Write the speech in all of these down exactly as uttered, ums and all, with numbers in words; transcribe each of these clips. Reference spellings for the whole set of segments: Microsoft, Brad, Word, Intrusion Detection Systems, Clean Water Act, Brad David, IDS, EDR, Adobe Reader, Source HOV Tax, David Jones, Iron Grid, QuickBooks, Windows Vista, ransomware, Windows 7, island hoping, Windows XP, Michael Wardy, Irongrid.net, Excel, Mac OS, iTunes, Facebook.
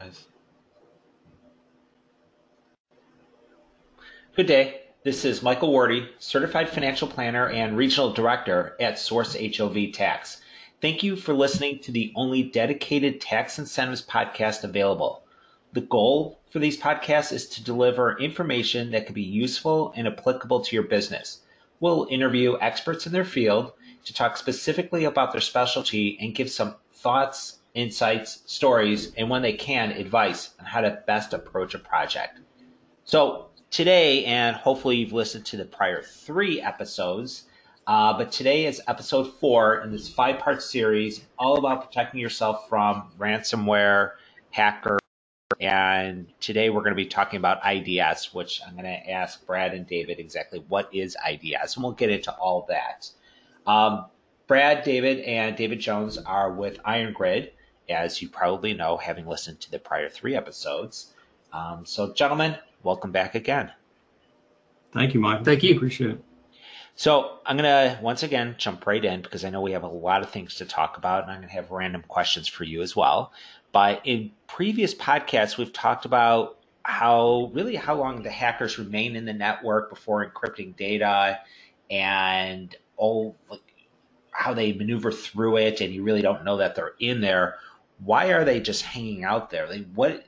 Nice. Good day. This is Michael Wardy, Certified Financial Planner and Regional Director at Source H O V Tax. Thank you for listening to the only dedicated tax incentives podcast available. The goal for these podcasts is to deliver information that can be useful and applicable to your business. We'll interview experts in their field to talk specifically about their specialty and give some thoughts, insights, stories, and when they can, advice on how to best approach a project. So today, and hopefully you've listened to the prior three episodes, uh, but today is episode four in this five-part series all about protecting yourself from ransomware, hackers, and today we're going to be talking about I D S, which I'm going to ask Brad and David exactly what is I D S, and we'll get into all that. Um, Brad, David, and David Jones are with Iron Grid, as you probably know, having listened to the prior three episodes. Um, so, gentlemen, welcome back again. Thank you, Mike. Thank you. Appreciate it. So I'm going to, once again, jump right in because I know we have a lot of things to talk about, and I'm going to have random questions for you as well. But in previous podcasts, we've talked about how really how long the hackers remain in the network before encrypting data and all like, how they maneuver through it, and you really don't know that they're in there. Why are they just hanging out there? Like, what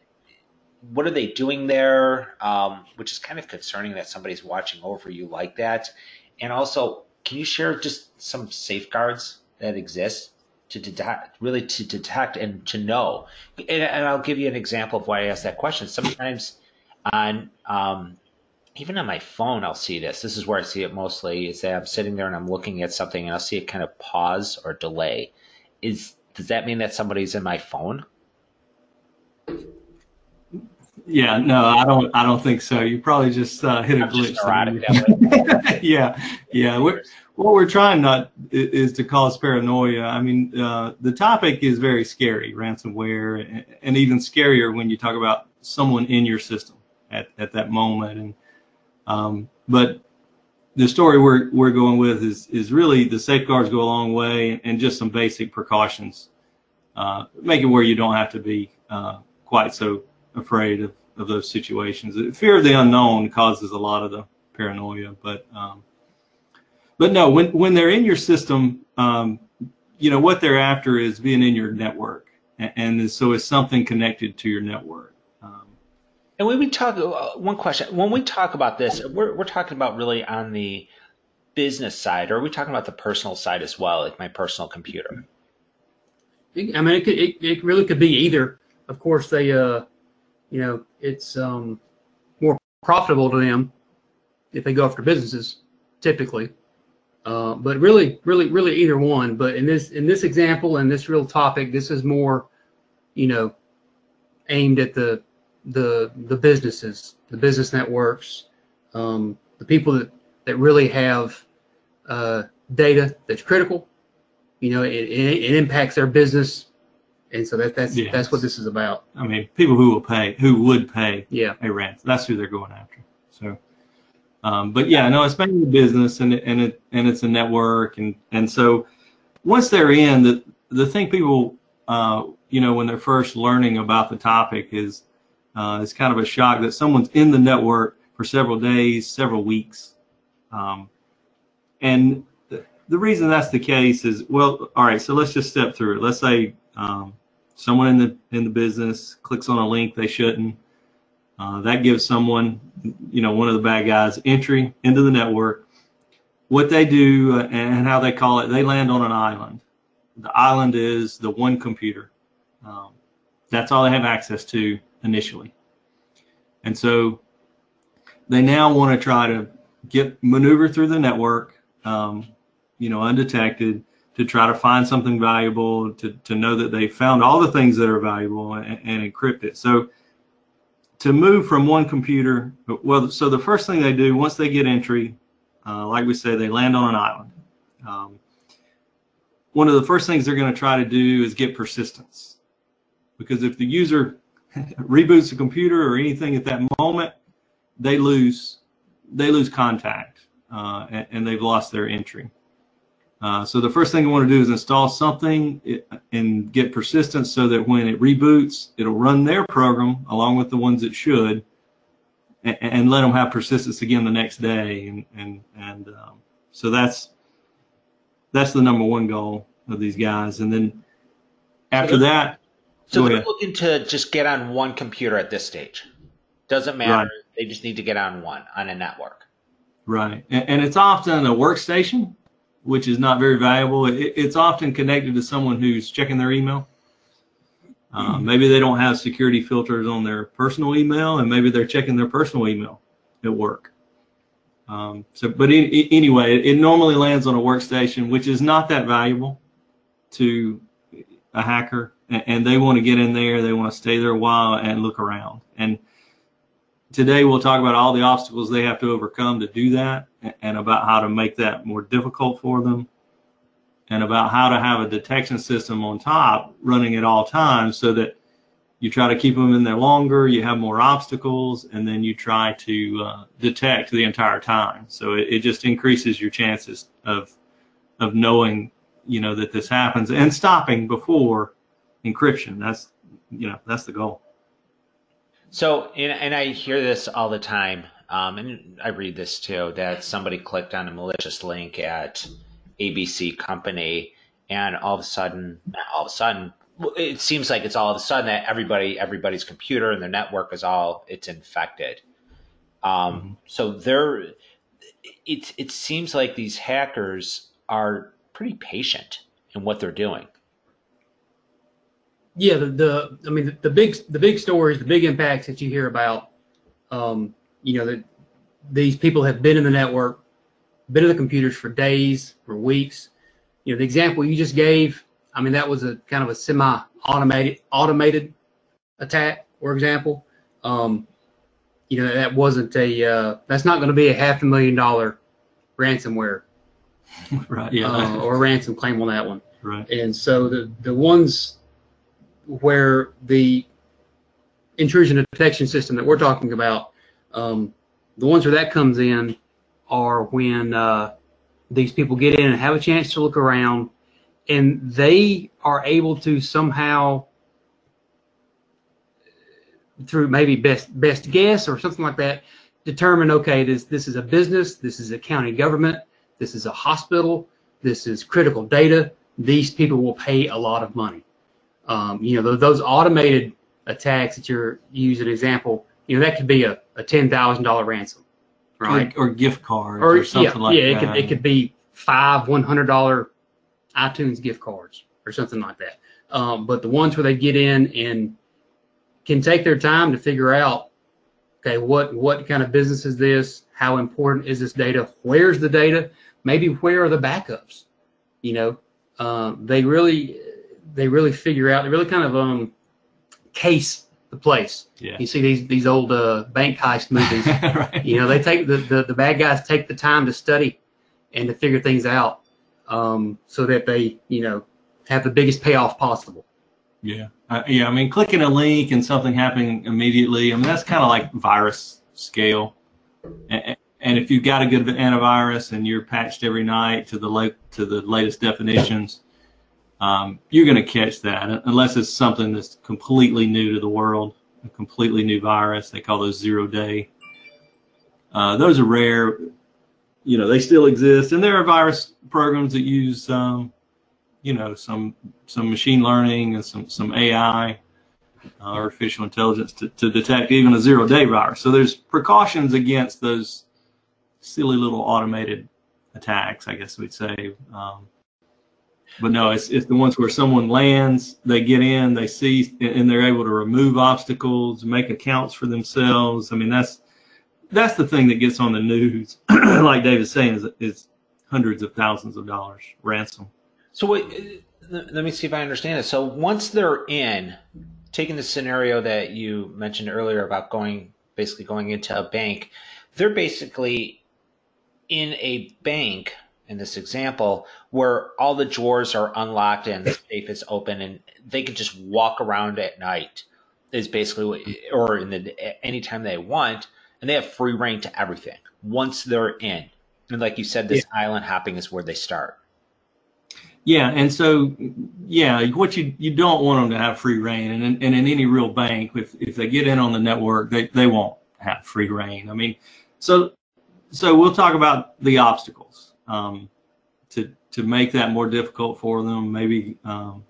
what are they doing there? Um, which is kind of concerning that somebody's watching over you like that. And also, can you share just some safeguards that exist to detect, really to detect and to know? And, and I'll give you an example of why I asked that question. Sometimes on, um, even on my phone, I'll see this. This is where I see it mostly, is that I'm sitting there and I'm looking at something and I'll see it kind of pause or delay. Is, does that mean that somebody's in my phone? Yeah, no, I don't. I don't think so. You probably just uh, hit a I'm glitch. Just yeah, yeah. We're, what we're trying not is to cause paranoia. I mean, uh, the topic is very scary, ransomware, and even scarier when you talk about someone in your system at, at that moment. And um, but the story we're we're going with is is really the safeguards go a long way, and just some basic precautions, uh, make it where you don't have to be uh, quite so afraid of, of those situations. Fear of the unknown causes a lot of the paranoia, but um, but no, when when they're in your system, um, you know what they're after is being in your network, and, and so it's something connected to your network. Um, and when we talk, uh, one question, when we talk about this, we're we're talking about really on the business side, or are we talking about the personal side as well, like my personal computer? I mean, it could, it, it really could be either. Of course, they. Uh, You know, it's um, more profitable to them if they go after businesses, typically. Uh, but really, really, really, either one. But in this, in this example, and this real topic, this is more, you know, aimed at the the the businesses, the business networks, um, the people that that really have uh, data that's critical. You know, it, it, it impacts their business. And so that, that's yes. that's what this is about. I mean, people who will pay, who would pay yeah. a ransom. That's who they're going after. So, um, but yeah, no, it's mainly business, and and it and it's a network, and and so once they're in, the the thing people, uh, you know, when they're first learning about the topic is, uh, it's kind of a shock that someone's in the network for several days, several weeks, um, and the, the reason that's the case is, well, all right, so let's just step through it. Let's say. Um, Someone in the in the business clicks on a link they shouldn't. Uh, that gives someone, you know, one of the bad guys entry into the network. What they do and how they call it, they land on an island. The island is the one computer. Um, that's all they have access to initially. And so they now want to try to get maneuver through the network, um, you know, undetected, to try to find something valuable, to, to know that they found all the things that are valuable and, and encrypt it. So to move from one computer, well, so the first thing they do once they get entry, uh, like we say, they land on an island. Um, one of the first things they're going to try to do is get persistence, because if the user reboots the computer or anything at that moment, they lose, they lose contact, uh, and, and they've lost their entry. Uh, so the first thing I want to do is install something and get persistence so that when it reboots, it'll run their program along with the ones it should, and, and let them have persistence again the next day. And, and, and um, so that's that's the number one goal of these guys. And then after that, so they're looking to just get on one computer at this stage. Doesn't matter. Right. They just need to get on one, on a network. Right. And, and it's often a workstation, which is not very valuable. It, it's often connected to someone who's checking their email. Uh, maybe they don't have security filters on their personal email, and maybe they're checking their personal email at work. Um, so, but in, in, anyway, it, it normally lands on a workstation, which is not that valuable to a hacker, and, and they want to get in there. They want to stay there a while and look around. And today we'll talk about all the obstacles they have to overcome to do that, and about how to make that more difficult for them, and about how to have a detection system on top running at all times so that you try to keep them in there longer, you have more obstacles, and then you try to uh, detect the entire time. So it, it just increases your chances of of knowing, you know, that this happens and stopping before encryption. That's, you know, that's the goal. So, and, and I hear this all the time, um, and I read this too, that somebody clicked on a malicious link at A B C company, and all of a sudden, not all of a sudden, it seems like it's all of a sudden that everybody, everybody's computer and their network is all, it's infected. Um, mm-hmm. So they're, it, it seems like these hackers are pretty patient in what they're doing. Yeah, the, the I mean the, the big the big stories, the big impacts that you hear about, um, you know, that these people have been in the network, been in the computers for days, for weeks. You know, the example you just gave, I mean, that was a kind of a semi-automated automated attack, for example. Um, you know, that wasn't a uh, that's not going to be a half a million dollar ransomware, right? Yeah, uh, or a ransom claim on that one. Right. And so the the ones where the intrusion detection system that we're talking about, um, the ones where that comes in are when uh, these people get in and have a chance to look around, and they are able to somehow, through maybe best best guess or something like that, determine, okay, this this is a business, this is a county government, this is a hospital, this is critical data. These people will pay a lot of money. Um, you know, those, those automated attacks that you're using, example, you know, that could be a, a ten thousand dollar ransom, right? Or, or gift cards or, or something yeah, like yeah, that. Yeah, it could, it could be five one hundred dollar iTunes gift cards or something like that. Um, but the ones where they get in and can take their time to figure out, okay, what, what kind of business is this? How important is this data? Where's the data? Maybe where are the backups? You know, uh, they really... they really figure out, they really kind of um, case the place. Yeah. You see these these old uh, bank heist movies. Right. You know, they take the, the the bad guys take the time to study and to figure things out, um, so that they, you know, have the biggest payoff possible. Yeah, uh, yeah. I mean, clicking a link and something happening immediately. I mean, that's kind of like virus scale. And, and if you've got a good antivirus and you're patched every night to the late to the latest definitions. Um, you're going to catch that unless it's something that's completely new to the world, a completely new virus. They call those zero day. Uh, those are rare. You know, they still exist. And there are virus programs that use, um, you know, some some machine learning and some, some A I, uh, artificial intelligence to, to detect even a zero day virus. So there's precautions against those silly little automated attacks, I guess we'd say. Um, But no, it's, it's the ones where someone lands, they get in, they see, and they're able to remove obstacles, make accounts for themselves. I mean, that's that's the thing that gets on the news, like David's saying, is, is hundreds of thousands of dollars ransom. So wait, let me see if I understand it. So once they're in, taking the scenario that you mentioned earlier about going, basically going into a bank, they're basically in a bank in this example, where all the drawers are unlocked and the safe is open, and they can just walk around at night, is basically what, or in the anytime they want, and they have free reign to everything once they're in. And like you said, this yeah. island hopping is where they start. Yeah, and so, yeah, what you you don't want them to have free reign, and in, and in any real bank, if if they get in on the network, they they won't have free reign. I mean, so so we'll talk about the obstacles um, to to make that more difficult for them, maybe um,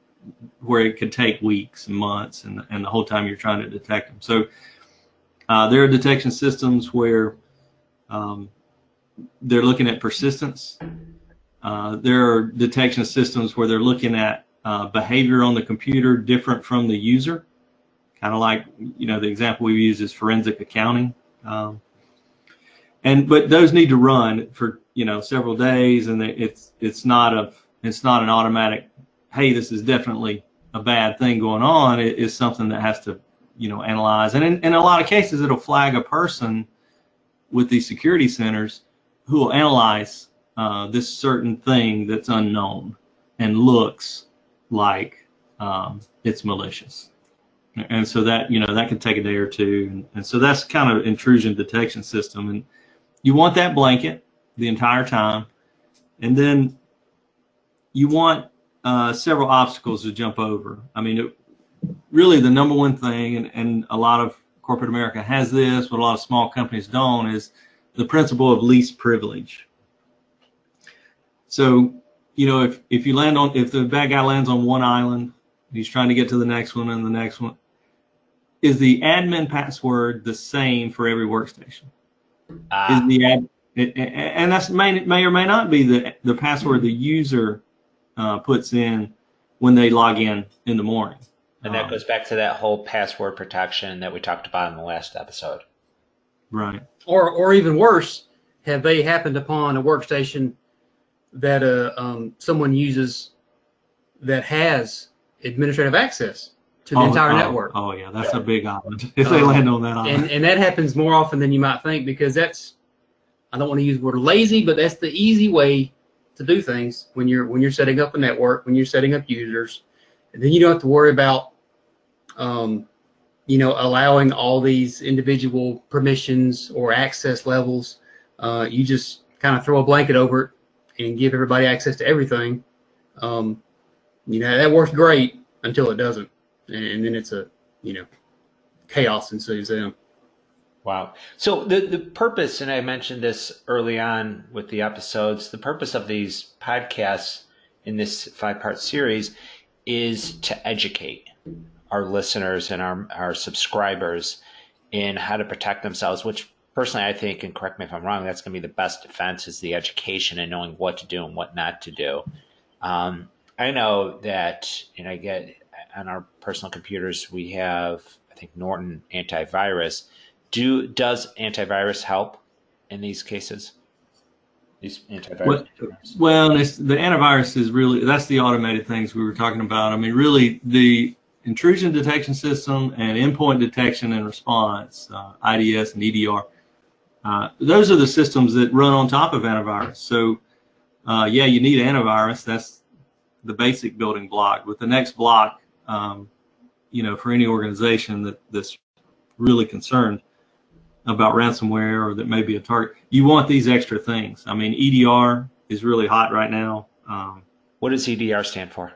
where it could take weeks and months, and and the whole time you're trying to detect them. So uh, there are detection systems where um, they're looking at persistence. Uh, there are detection systems where they're looking at uh, behavior on the computer different from the user, kind of like, you know, the example we use is forensic accounting. Um, and but those need to run for, you know, several days, and it's it's not a it's not an automatic, hey, this is definitely a bad thing going on. It is something that has to, you know, analyze, and in, in a lot of cases it'll flag a person with these security centers who will analyze Uh, this certain thing that's unknown and looks like um, it's malicious, and so that, you know, that can take a day or two, and, and so that's kind of intrusion detection system, and you want that blanket the entire time, and then you want uh, several obstacles to jump over. I mean, it, really the number one thing, and, and a lot of corporate America has this, but a lot of small companies don't, is the principle of least privilege. So, you know, if, if you land on, if the bad guy lands on one island, he's trying to get to the next one and the next one, is the admin password the same for every workstation? Uh, is the ad, and that's may, may or may not be the, the password the user uh, puts in when they log in in the morning. And that um, goes back to that whole password protection that we talked about in the last episode. Right. Or, or even worse, have they happened upon a workstation that uh, um, someone uses that has administrative access to the oh, entire oh, network. Oh yeah, that's a big island if they um, land on that island. And, and that happens more often than you might think, because that's, I don't want to use the word lazy, but that's the easy way to do things when you're when you're setting up a network, when you're setting up users, and then you don't have to worry about um, you know, allowing all these individual permissions or access levels. Uh, you just kind of throw a blanket over it and give everybody access to everything. Um, you know, that works great until it doesn't, and, and then it's a, you know, chaos ensues then. Wow. So the, the purpose, and I mentioned this early on with the episodes, the purpose of these podcasts in this five-part series is to educate our listeners and our, our subscribers in how to protect themselves, which personally, I think, and correct me if I'm wrong, that's going to be the best defense is the education and knowing what to do and what not to do. Um, I know that, and I get on our personal computers, we have, I think, Norton antivirus. Do does antivirus help in these cases? These antivirus. Well, well it's, the antivirus is really, that's the automated things we were talking about. I mean, really, the intrusion detection system and endpoint detection and response, uh, I D S and E D R. Uh, those are the systems that run on top of antivirus. So, uh, yeah, you need antivirus. That's the basic building block. But the next block, um, you know, for any organization that, that's really concerned about ransomware or that may be a target, you want these extra things. I mean, E D R is really hot right now. Um, what does E D R stand for?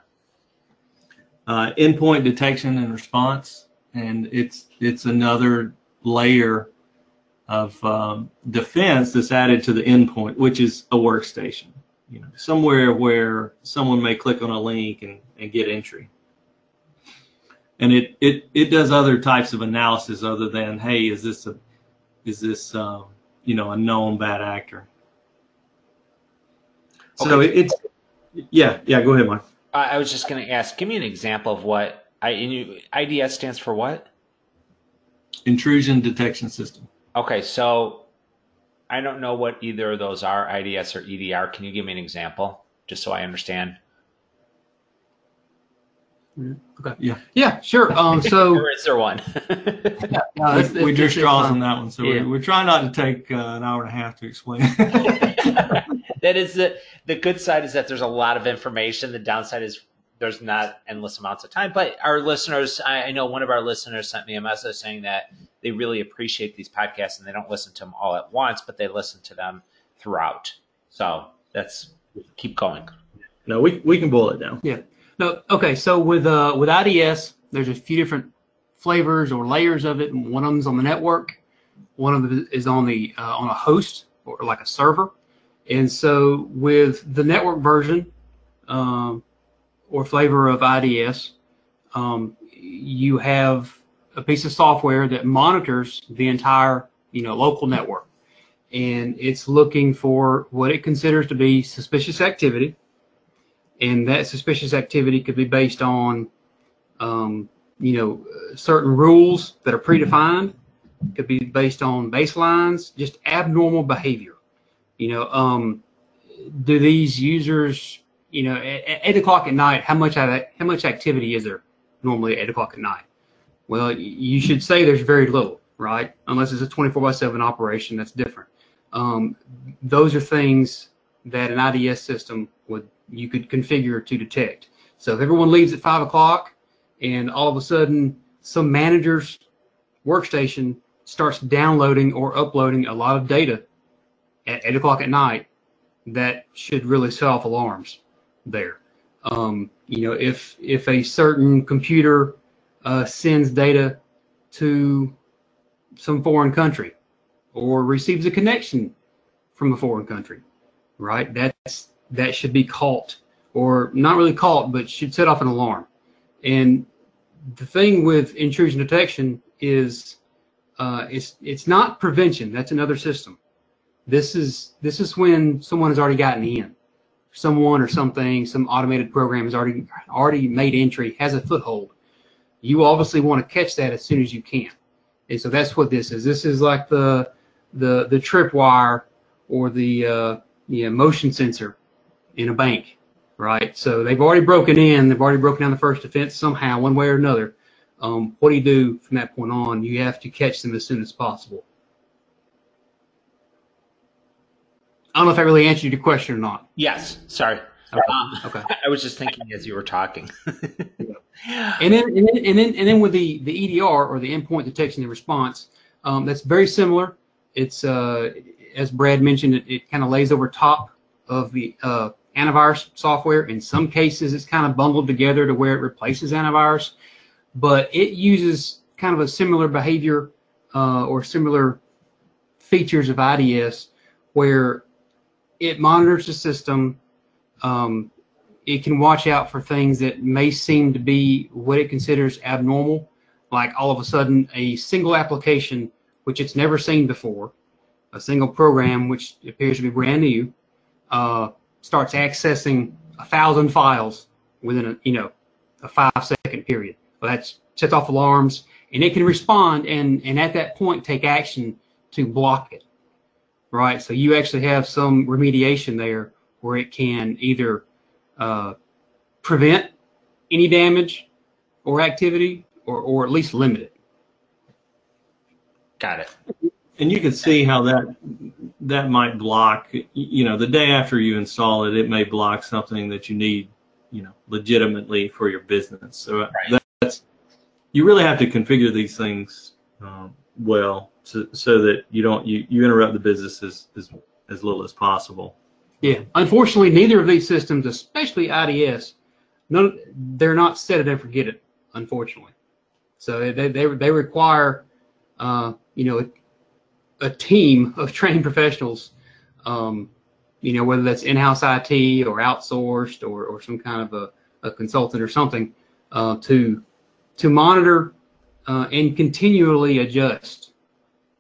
Uh, endpoint detection and response, and it's it's another layer of um, defense that's added to the endpoint, which is a workstation, you know, somewhere where someone may click on a link and, and get entry. And it, it it does other types of analysis other than, hey, is this a is this uh, you know, a known bad actor? Okay. So it, it's yeah yeah go ahead, Mike. I was just going to ask, give me an example of what I, you, I D S stands for. What? Intrusion detection system. Okay, so I don't know what either of those are, I D S or E D R. Can you give me an example, just so I understand? Okay. Yeah. Yeah. Sure. Um. So. Or is there one? yeah, no, it's, we, it's, we just draw on that one, so yeah. we're, we're trying not to take uh, an hour and a half to explain. That is the the good side, is that there's a lot of information. The downside is there's not endless amounts of time. But our listeners, I, I know one of our listeners sent me a message saying that they really appreciate these podcasts and they don't listen to them all at once, but they listen to them throughout. So that's keep going. No, we we can boil it down. Yeah. No. Okay. So with uh with I D S, there's a few different flavors or layers of it, and one of them's on the network, one of them is on the uh, on a host or like a server. And so with the network version um, or flavor of I D S, um, you have a piece of software that monitors the entire you know local network, and it's looking for what it considers to be suspicious activity. And that suspicious activity could be based on, um, you know, certain rules that are predefined. It could be based on baselines, just abnormal behavior. You know, um, do these users, you know, at, at eight o'clock at night, how much how much activity is there normally at eight o'clock at night? Well, you should say there's very little, right? Unless it's a twenty-four by seven operation, that's different. Um, those are things that an I D S system would you could configure to detect. So if everyone leaves at five o'clock and all of a sudden some manager's workstation starts downloading or uploading a lot of data at eight o'clock at night, that should really set off alarms there. Um, you know, if if a certain computer uh, sends data to some foreign country or receives a connection from a foreign country, right? That's that should be caught, or not really caught, but should set off an alarm. And the thing with intrusion detection is uh, it's it's not prevention. That's another system. This is this is when someone has already gotten in, someone or something, some automated program has already already made entry, has a foothold. You obviously want to catch that as soon as you can, and so that's what this is. This is like the the the tripwire or the uh, yeah, motion sensor in a bank, right? So they've already broken in. They've already broken down the first defense somehow, one way or another. Um, what do you do from that point on? You have to catch them as soon as possible. I don't know if I really answered your question or not. Yes, sorry. Okay. Um, okay. I was just thinking as you were talking. and, then, and then, and then, and then, with the the E D R or the endpoint detection and response, um, that's very similar. It's uh, as Brad mentioned, it, it kind of lays over top of the uh, antivirus software. In some cases, it's kind of bundled together to where it replaces antivirus, but it uses kind of a similar behavior uh, or similar features of I D S, where it monitors the system. Um, it can watch out for things that may seem to be what it considers abnormal, like all of a sudden a single application which it's never seen before, a single program which appears to be brand new, uh, starts accessing a thousand files within a you know a five-second period. Well, that sets off alarms, and it can respond and and at that point take action to block it. Right, so you actually have some remediation there where it can either uh, prevent any damage or activity, or, or at least limit it. Got it. And you can see how that that might block, you know, the day after you install it, it may block something that you need, you know, legitimately for your business. So right. that's, you really have to configure these things um, well. So, so that you don't you, you interrupt the business as, as as little as possible. Yeah, unfortunately, neither of these systems, especially I D S, none they're not set it and forget it. Unfortunately, so they they they require uh, you know a, a team of trained professionals, um, you know whether that's in-house I T or outsourced or or some kind of a, a consultant or something uh, to to monitor uh, and continually adjust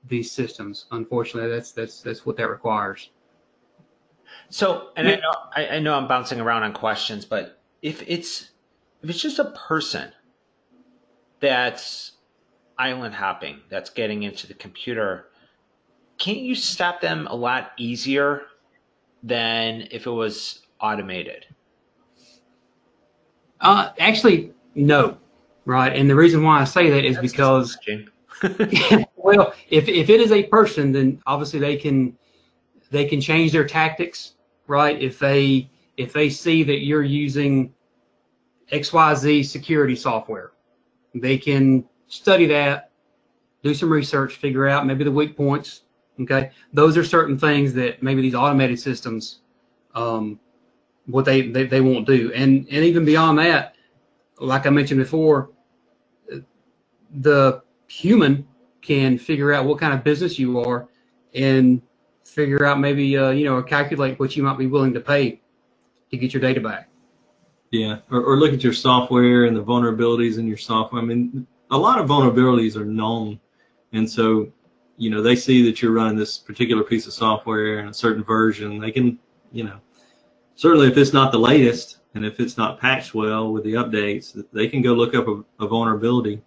these systems. Unfortunately, that's that's that's what that requires. So, and I know I, I know I'm bouncing around on questions, but if it's if it's just a person that's island hopping, that's getting into the computer, can't you stop them a lot easier than if it was automated? Uh, actually, no. Right, and the reason why I say that is that's because. Well, if if it is a person, then obviously they can they can change their tactics, right? If they if they see that you're using X Y Z security software, they can study that, do some research, figure out maybe the weak points. Okay, those are certain things that maybe these automated systems um, what they, they, they won't do. And, and even beyond that, like I mentioned before, the human can figure out what kind of business you are and figure out maybe, uh, you know, or calculate what you might be willing to pay to get your data back. Yeah, or, or look at your software and the vulnerabilities in your software. I mean, a lot of vulnerabilities are known. And so, you know, they see that you're running this particular piece of software in a certain version. They can, you know, certainly if it's not the latest and if it's not patched well with the updates, they can go look up a, a vulnerability.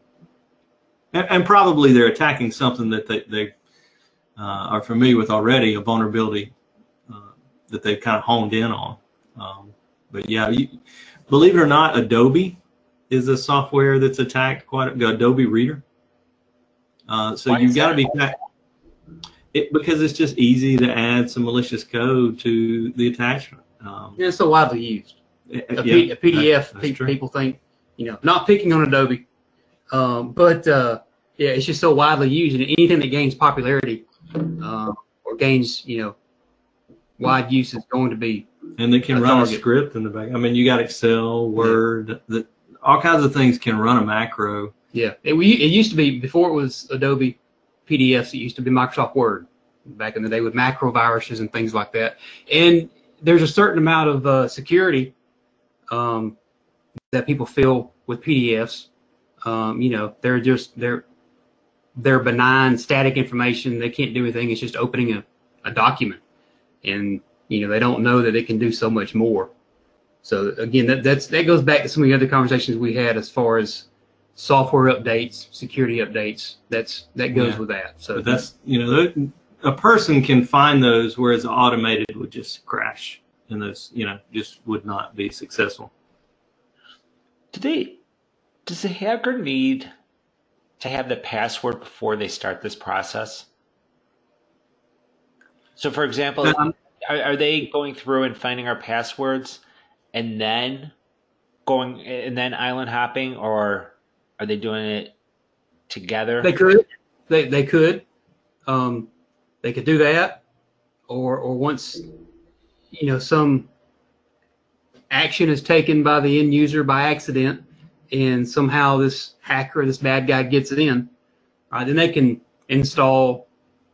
And, and probably they're attacking something that they, they uh, are familiar with already, a vulnerability uh, that they've kind of honed in on. Um, but yeah, you, believe it or not, Adobe is a software that's attacked quite a, Adobe Reader. Uh, so Why you've got to be it because it's just easy to add some malicious code to the attachment. Um, yeah, it's so widely used. A, yeah, a P D F, that, pe true. people think, you know, not picking on Adobe, um, but uh, yeah, it's just so widely used, and anything that gains popularity uh, or gains, you know, wide use is going to be. And they can a run target. a script in the back. I mean, you got Excel, Word, yeah. the, all kinds of things can run a macro. Yeah, it, we, it used to be, before it was Adobe P D Fs, it used to be Microsoft Word back in the day with macro viruses and things like that. And there's a certain amount of uh, security um, that people feel with P D Fs. Um, you know, they're just, they're, they're benign, static information. They can't do anything. It's just opening a, a document. And, you know, they don't know that it can do so much more. So, again, that, that's, that goes back to some of the other conversations we had as far as software updates, security updates, that's that goes yeah. with that. So but that's, you know, a person can find those, whereas automated would just crash, and those, you know, just would not be successful. Do they, does the hacker need to have the password before they start this process? So, for example, um, are, are they going through and finding our passwords and then going and then island hopping, or are they doing it together? They could. They they could. Um, they could do that, or or once, you know, some action is taken by the end user by accident, and somehow this hacker, this bad guy, gets it in. Right, then they can install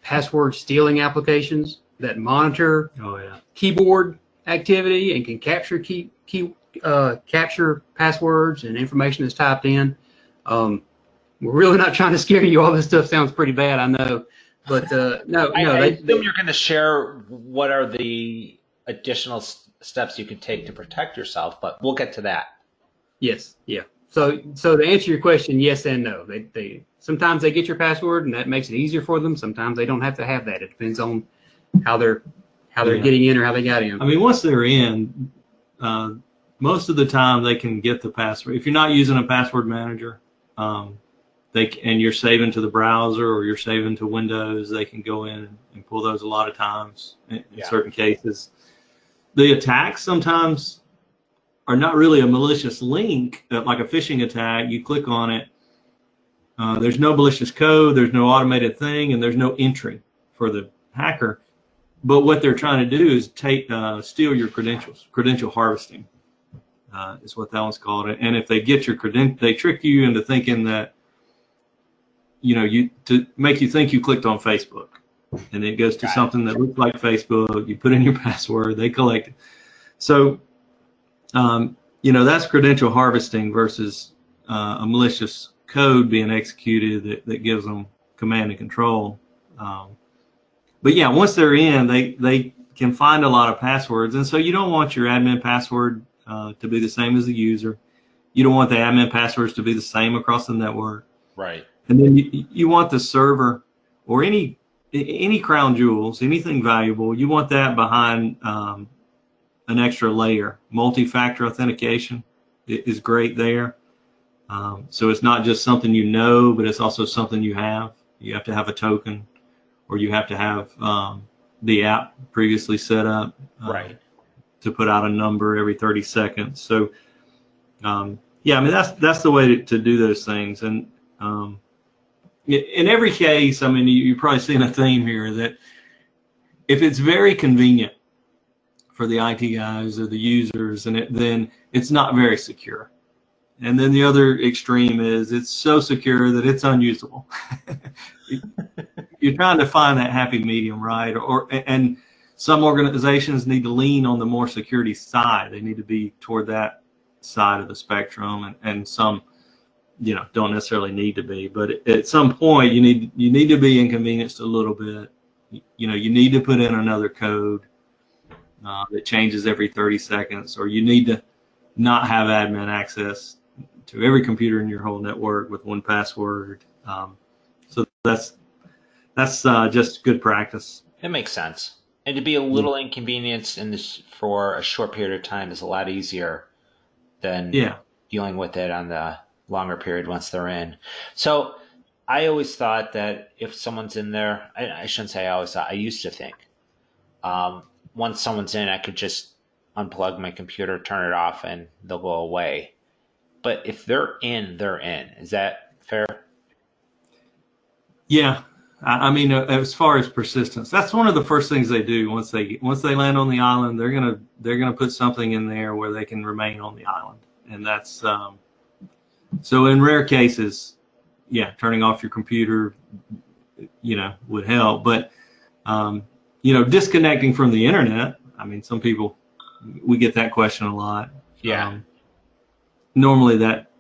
password stealing applications that monitor oh, yeah. keyboard activity and can capture key key uh, capture passwords and information that's typed in. Um, we're really not trying to scare you. All this stuff sounds pretty bad, I know, but uh, no, no. I, I they, assume you're going to share what are the additional steps you can take to protect yourself, but we'll get to that. Yes, yeah. So, so to answer your question, yes and no. They, they sometimes they get your password, and that makes it easier for them. Sometimes they don't have to have that. It depends on how they're how they're yeah. getting in or how they got in. I mean, once they're in, uh, most of the time they can get the password. If you're not using a password manager. Um, they and you're saving to the browser or you're saving to Windows, they can go in and pull those a lot of times in, in yeah. certain cases. The attacks sometimes are not really a malicious link, like a phishing attack. You click on it, uh, there's no malicious code, there's no automated thing, and there's no entry for the hacker. But what they're trying to do is take uh, steal your credentials, credential harvesting. Uh, is what that one's called. And if they get your credential, they trick you into thinking that, you know, you to make you think you clicked on Facebook, and it goes to Got something it. that looks like Facebook. You put in your password, they collect it. So, um, you know, that's credential harvesting versus uh, a malicious code being executed that, that gives them command and control. Um, but yeah, once they're in, they, they can find a lot of passwords. And so you don't want your admin password Uh, to be the same as the user. You don't want the admin passwords to be the same across the network. Right. And then you, you want the server or any any crown jewels, anything valuable, you want that behind um, an extra layer. Multi-factor authentication is great there. Um, so it's not just something you know, but it's also something you have. You have to have a token, or you have to have um, the app previously set up. Um, right. to put out a number every thirty seconds. So, um, yeah, I mean, that's that's the way to, to do those things. And um, in every case, I mean, you, you're probably seeing a theme here that if it's very convenient for the I T guys or the users, and it, then it's not very secure. And then the other extreme is it's so secure that it's unusable. You're trying to find that happy medium, right? Or and some organizations need to lean on the more security side. They need to be toward that side of the spectrum, and, and some, you know, don't necessarily need to be. But at some point, you need you need to be inconvenienced a little bit. You, you know, you need to put in another code uh, that changes every thirty seconds, or you need to not have admin access to every computer in your whole network with one password. Um, so that's that's uh, just good practice. It makes sense. And to be a little inconvenienced in this for a short period of time is a lot easier than yeah. dealing with it on the longer period once they're in. So I always thought that if someone's in there, I, I shouldn't say I always thought, I used to think, um, once someone's in, I could just unplug my computer, turn it off, and they'll go away. But if they're in, they're in. Is that fair? Yeah. I mean, as far as persistence, that's one of the first things they do once they once they land on the island. They're gonna they're gonna put something in there where they can remain on the island, and that's um, so. In rare cases, yeah, turning off your computer, you know, would help. But um, you know, disconnecting from the internet. I mean, some people, we get that question a lot. Yeah. Um, normally, that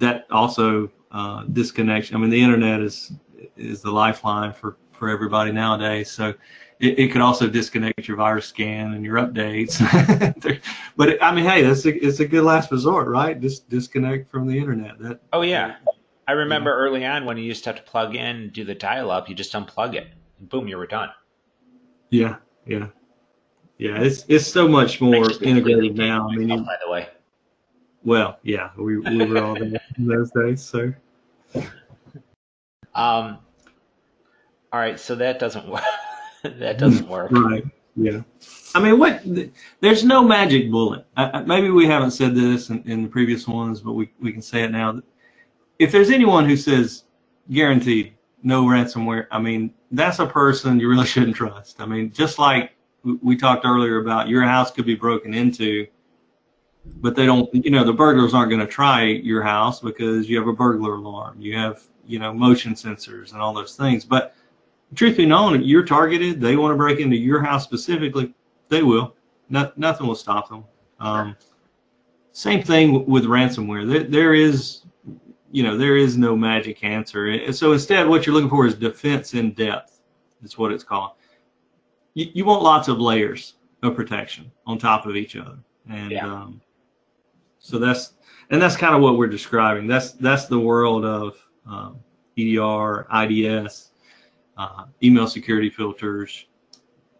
that also uh, disconnection. I mean, the internet is. is the lifeline for, for everybody nowadays. So it, it could also disconnect your virus scan and your updates. But it, I mean, hey, that's a, it's a good last resort, right? Just disconnect from the internet. That, oh yeah. I remember yeah. early on when you used to have to plug in, do the dial up, you just unplug it and boom, you were done. Yeah. Yeah. Yeah. It's, it's so much more integrated now. I mean, you, by the way. Well, yeah, we, we were all there in those days. So, Um, all right, so that doesn't work. That doesn't work. Right, yeah. I mean, what? There's no magic bullet. I, maybe we haven't said this in, in the previous ones, but we, we can say it now. If there's anyone who says, guaranteed, no ransomware, I mean, that's a person you really shouldn't trust. I mean, just like we talked earlier about your house could be broken into, but they don't, you know, the burglars aren't going to try your house because you have a burglar alarm. You have... you know, motion sensors and all those things. But truth be known, you're targeted. They want to break into your house specifically. They will. No, nothing will stop them. Um, same thing with ransomware. There, there is, you know, there is no magic answer. And so instead, what you're looking for is defense in depth. That's what it's called. You, you want lots of layers of protection on top of each other. And yeah. um, so that's and that's kind of what we're describing. That's that's the world of Um, E D R, I D S, uh, email security filters,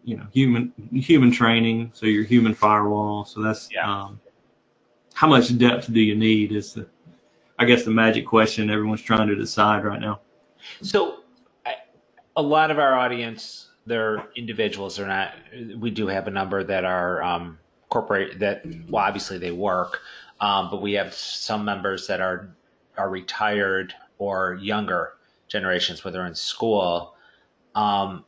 you know, human human training. So your human firewall. So that's yeah. um, how much depth do you need is the, I guess, the magic question everyone's trying to decide right now. So, I, a lot of our audience, they're individuals. They're not. We do have a number that are um, corporate. That well, obviously they work, um, but we have some members that are are retired. Or younger generations, whether in school, um,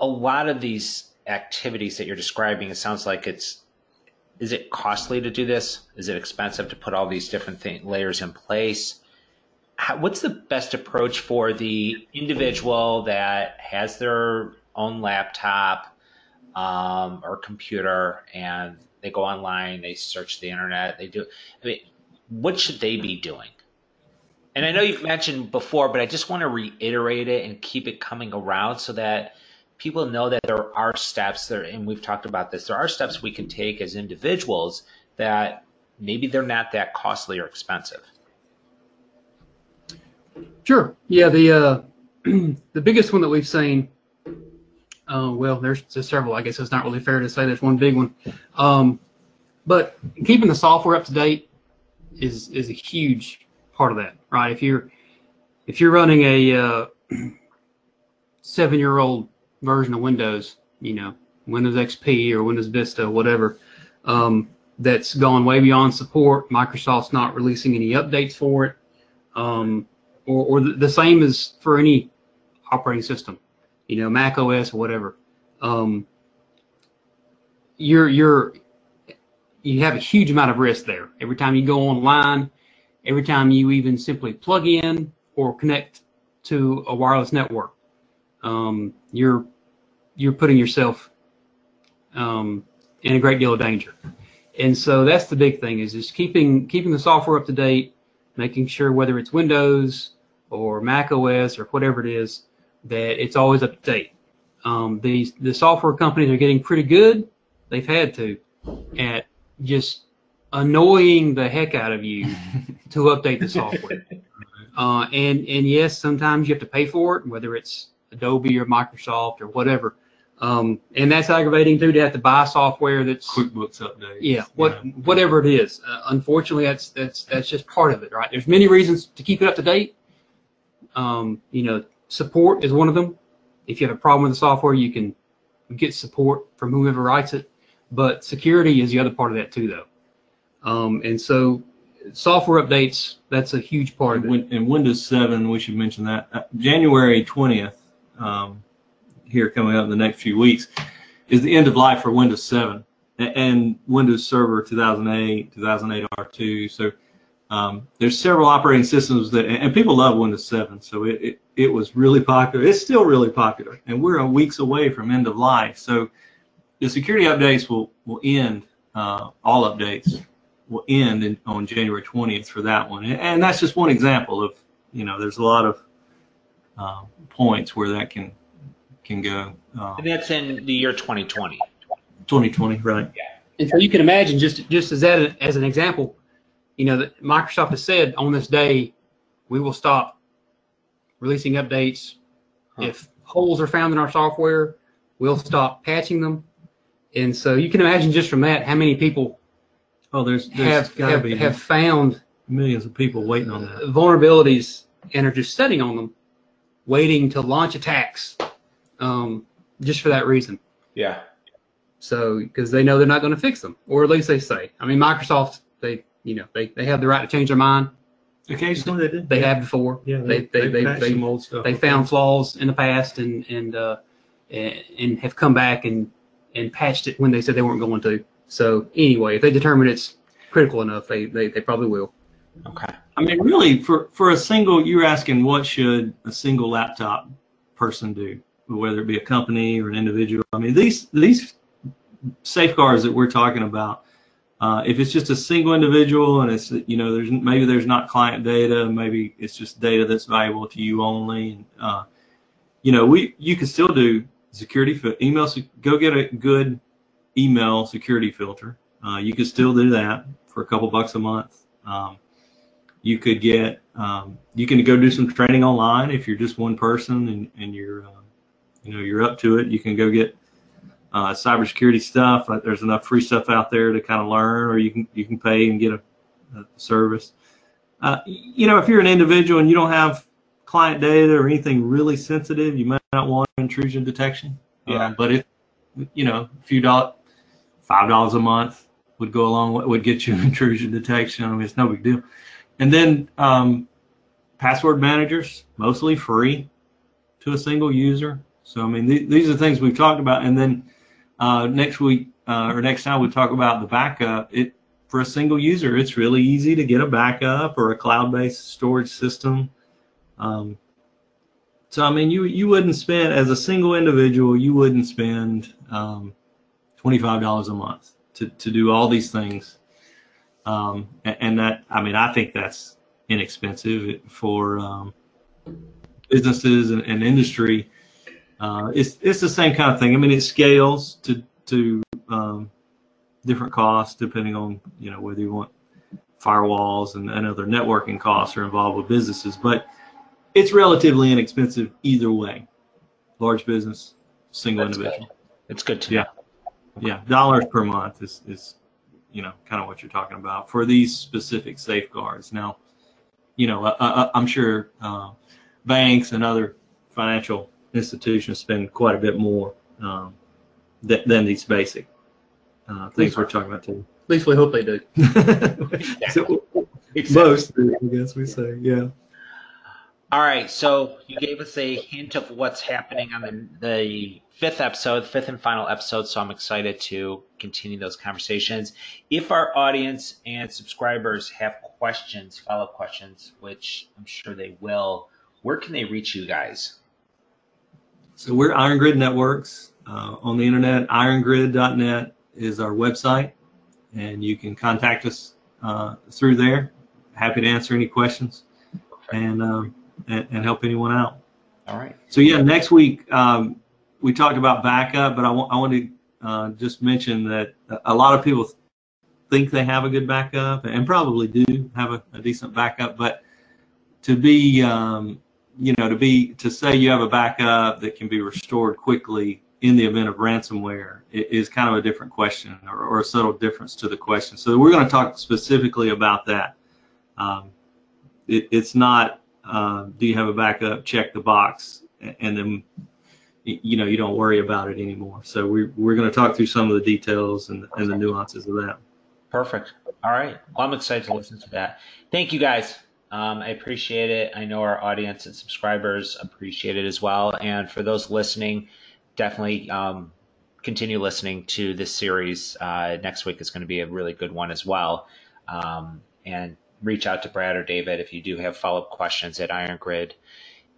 a lot of these activities that you're describing, it sounds like it's, is it costly to do this? Is it expensive to put all these different thing, layers in place? How, what's the best approach for the individual that has their own laptop um, or computer and they go online, they search the internet, they do, I mean, what should they be doing? And I know you've mentioned before, but I just want to reiterate it and keep it coming around so that people know that there are steps there, and we've talked about this, there are steps we can take as individuals that maybe they're not that costly or expensive. Sure. Yeah, the uh, the biggest one that we've seen, uh, well, there's several. I guess it's not really fair to say there's one big one. Um, but keeping the software up to date is, is a huge part of that, right? If you're if you're running a uh, seven-year-old version of Windows, you know, Windows X P or Windows Vista, whatever, um, that's gone way beyond support. Microsoft's not releasing any updates for it, um, or, or the same as for any operating system, you know, Mac O S or whatever. Um, you're you're you have a huge amount of risk there. Every time you go online, every time you even simply plug in or connect to a wireless network, um, you're you're putting yourself um, in a great deal of danger. And so that's the big thing, is just keeping keeping the software up to date, making sure whether it's Windows or Mac O S or whatever it is, that it's always up to date. Um, these the software companies are getting pretty good. They've had to at just annoying the heck out of you to update the software. Uh, and and yes, sometimes you have to pay for it, whether it's Adobe or Microsoft or whatever. Um, and that's aggravating too, to have to buy software that's QuickBooks updates. Yeah, what yeah. whatever it is. Uh, unfortunately, that's that's that's just part of it, right? There's many reasons to keep it up to date. Um, you know, support is one of them. If you have a problem with the software, you can get support from whoever writes it. But security is the other part of that too, though. Um, and so, software updates, that's a huge part of it. In Windows seven, we should mention that uh, January twentieth. Um, here coming up in the next few weeks, is the end of life for Windows seven and Windows Server two thousand eight, two thousand eight R two. So um, there's several operating systems that, and people love Windows seven, so it, it, it was really popular. It's still really popular, and we're weeks away from end of life. So the security updates will, will end, uh, all updates will end in, on January twentieth for that one. And, and that's just one example of, you know, there's a lot of uh, points where that can can go. Um, and that's in the year twenty twenty. twenty twenty, right. Yeah. And so you can imagine, just just as that, as an example, you know, that Microsoft has said on this day, we will stop releasing updates. Huh. If holes are found in our software, we'll stop patching them. And so you can imagine just from that how many people oh, there's, there's have, have, be have found millions of people waiting on that. Vulnerabilities and are just sitting on them, waiting to launch attacks. Um, just for that reason. Yeah. So, because they know they're not going to fix them, or at least they say. I mean, Microsoft, they, you know, they, they have the right to change their mind. Occasionally they did. They yeah. have before. Yeah. They they they they, they, old stuff they found flaws in the past and and uh and, and have come back and and patched it when they said they weren't going to. So anyway, if they determine it's critical enough, they they they probably will. Okay. I mean, really, for for a single, you're asking what should a single laptop person do, whether it be a company or an individual. I mean, these these safeguards that we're talking about, uh, if it's just a single individual and it's, you know, there's maybe there's not client data, maybe it's just data that's valuable to you only. Uh, you know, we you can still do security for email. Go get a good email security filter. Uh, you can still do that for a couple bucks a month. Um, you could get um, you can go do some training online if you're just one person and and you're uh, you know, you're up to it. You can go get uh, cybersecurity stuff. There's enough free stuff out there to kind of learn, or you can you can pay and get a, a service. Uh, you know, if you're an individual and you don't have client data or anything really sensitive, you might not want intrusion detection. Yeah. Um, but if you know, a few dollars, five dollars a month would go along with, would get you intrusion detection. I mean, it's no big deal. And then um, password managers, mostly free to a single user. So, I mean, th these are things we've talked about. And then uh, next week uh, or next time we talk about the backup. It, for a single user, it's really easy to get a backup or a cloud-based storage system. Um, so, I mean, you, you wouldn't spend, as a single individual, you wouldn't spend um, twenty-five dollars a month to, to do all these things. Um, and, and that, I mean, I think that's inexpensive for um, businesses and, and industry. Uh, it's it's the same kind of thing. I mean, it scales to to um, different costs depending on, you know, whether you want firewalls and, and other networking costs are involved with businesses. But it's relatively inexpensive either way. Large business, single That's individual. Good. It's good to yeah, know. yeah. Dollars per month is is you know kind of what you're talking about for these specific safeguards. Now, you know, I, I, I'm sure uh, banks and other financial institutions spend quite a bit more um, th than these basic uh, things we're talking about today. At least we hope they do. Exactly. So, exactly. Most, I guess we say, yeah. All right, so you gave us a hint of what's happening on the, the fifth episode, fifth and final episode, so I'm excited to continue those conversations. If our audience and subscribers have questions, follow-up questions, which I'm sure they will, where can they reach you guys? So we're Iron Grid Networks uh, on the internet. Iron Grid dot net is our website, and you can contact us uh, through there. Happy to answer any questions. Okay. And um, And, and help anyone out. All right. So yeah, next week um, we talked about backup, but I, w I want to uh, just mention that a lot of people think they have a good backup, and probably do have a, a decent backup. But to be, um, you know, to be to say you have a backup that can be restored quickly in the event of ransomware is kind of a different question, or, or a subtle difference to the question. So we're going to talk specifically about that. Um, it, it's not. Uh, do you have a backup? Check the box, and then you know you don't worry about it anymore. So we we're going to talk through some of the details and, and the nuances of that. Perfect. All right. Well, I'm excited to listen to that. Thank you guys. Um, I appreciate it. I know our audience and subscribers appreciate it as well. And for those listening, definitely um, continue listening to this series. Uh, next week is going to be a really good one as well. Um, and reach out to Brad or David if you do have follow-up questions at Iron Grid.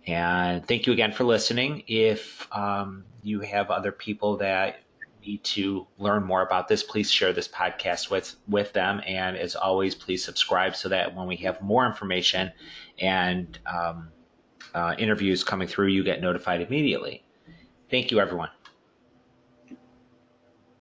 And thank you again for listening. If um, you have other people that need to learn more about this, please share this podcast with, with them. And as always, please subscribe so that when we have more information and um, uh, interviews coming through, you get notified immediately. Thank you, everyone.